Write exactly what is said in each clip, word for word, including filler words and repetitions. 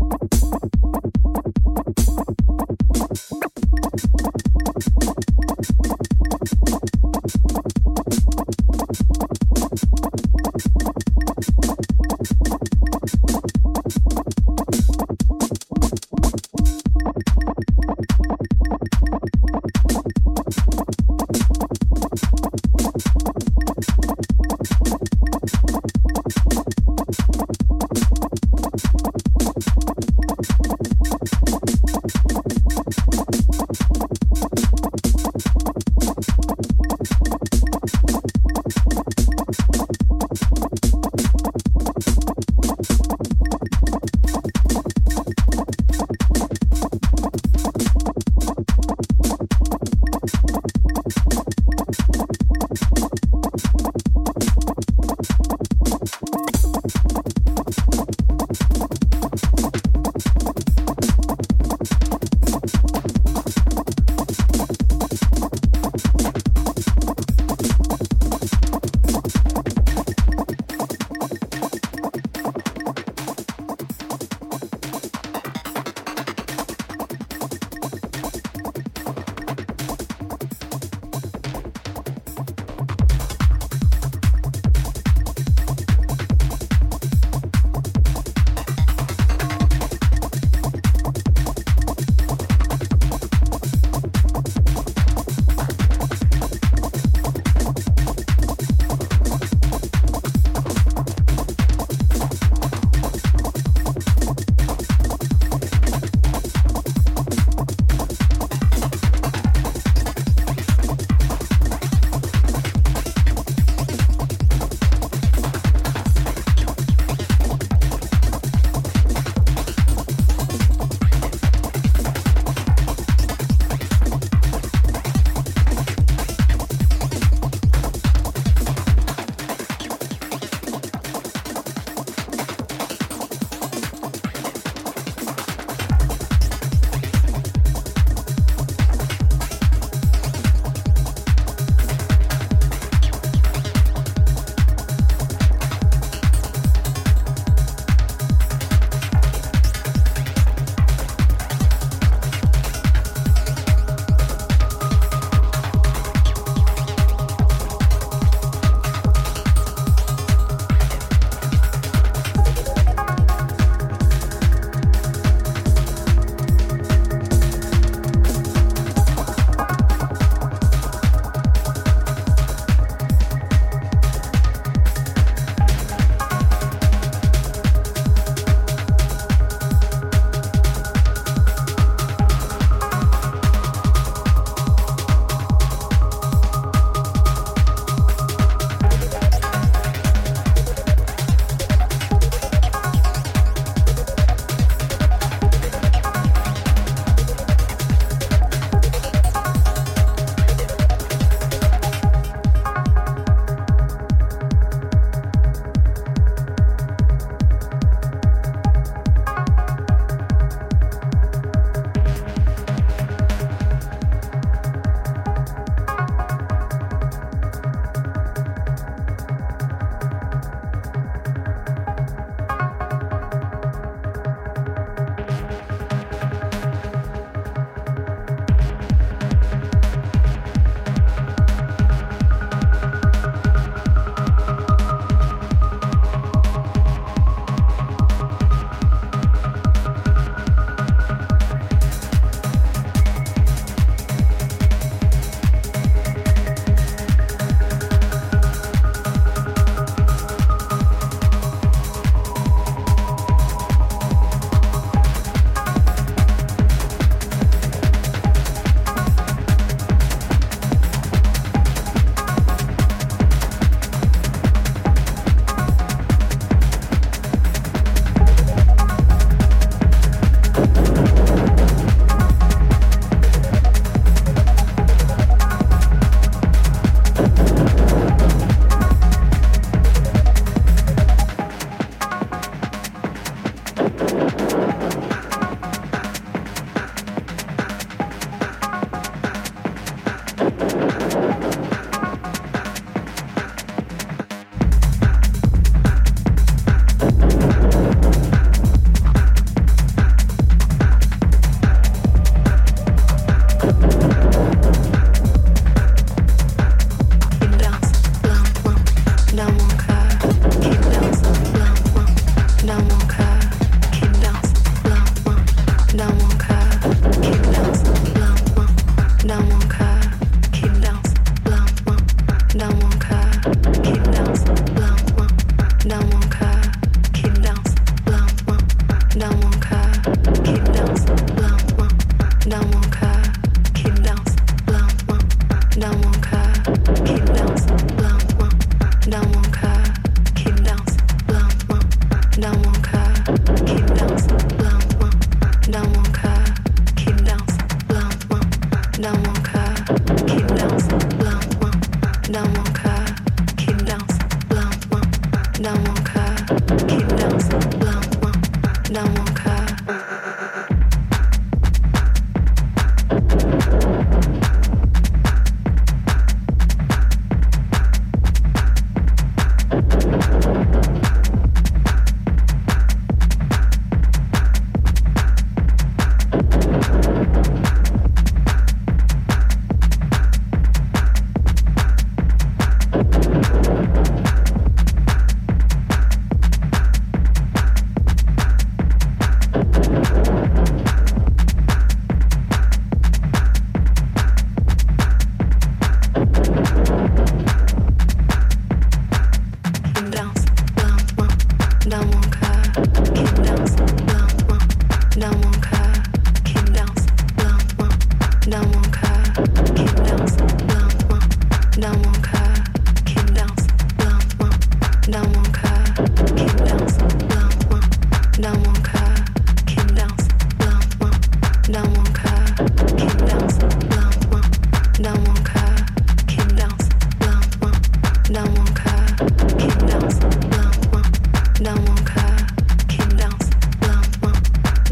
What?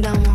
Don't walk.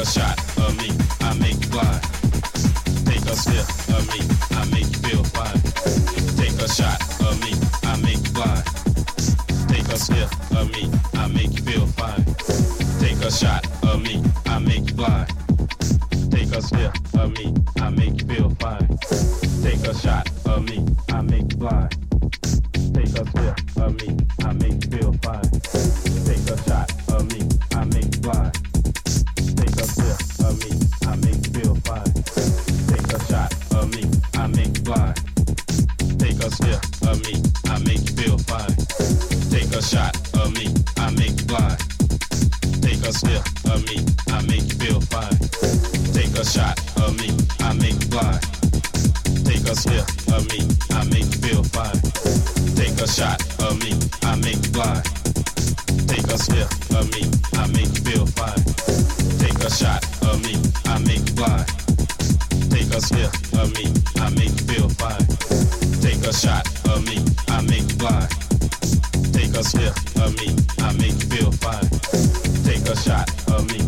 a shot of me, I make you blind. Take a sip of me, I make you feel fine. Take a shot of me, I make you blind. Take a sip of me, I make you feel fine. Take a shot of me, I make you blind. Take a sip of me, I make you feel fine. Take a shot of me, I make you blind. Take a sip of me, I make you feel fine. Take a shot of me, I make you blind. Take a sip of me, I make you feel fine. Take a shot of me, I make you blind. Take a sip of me, I make you feel fine. Take a shot of me, I make you blind. Take a sip of me, I make you feel fine. Take a shot of me, I make you blind. Take a sip of me, I make you feel fine. Take a shot of me, I make you blind. Take a sip of me, I make you feel fine. Take a shot of me, I make you blind. Take a sip of me, I make you feel fine. Take a shot of me, I make you blind. Take a sip of me, I make you feel fine. Take a shot of me,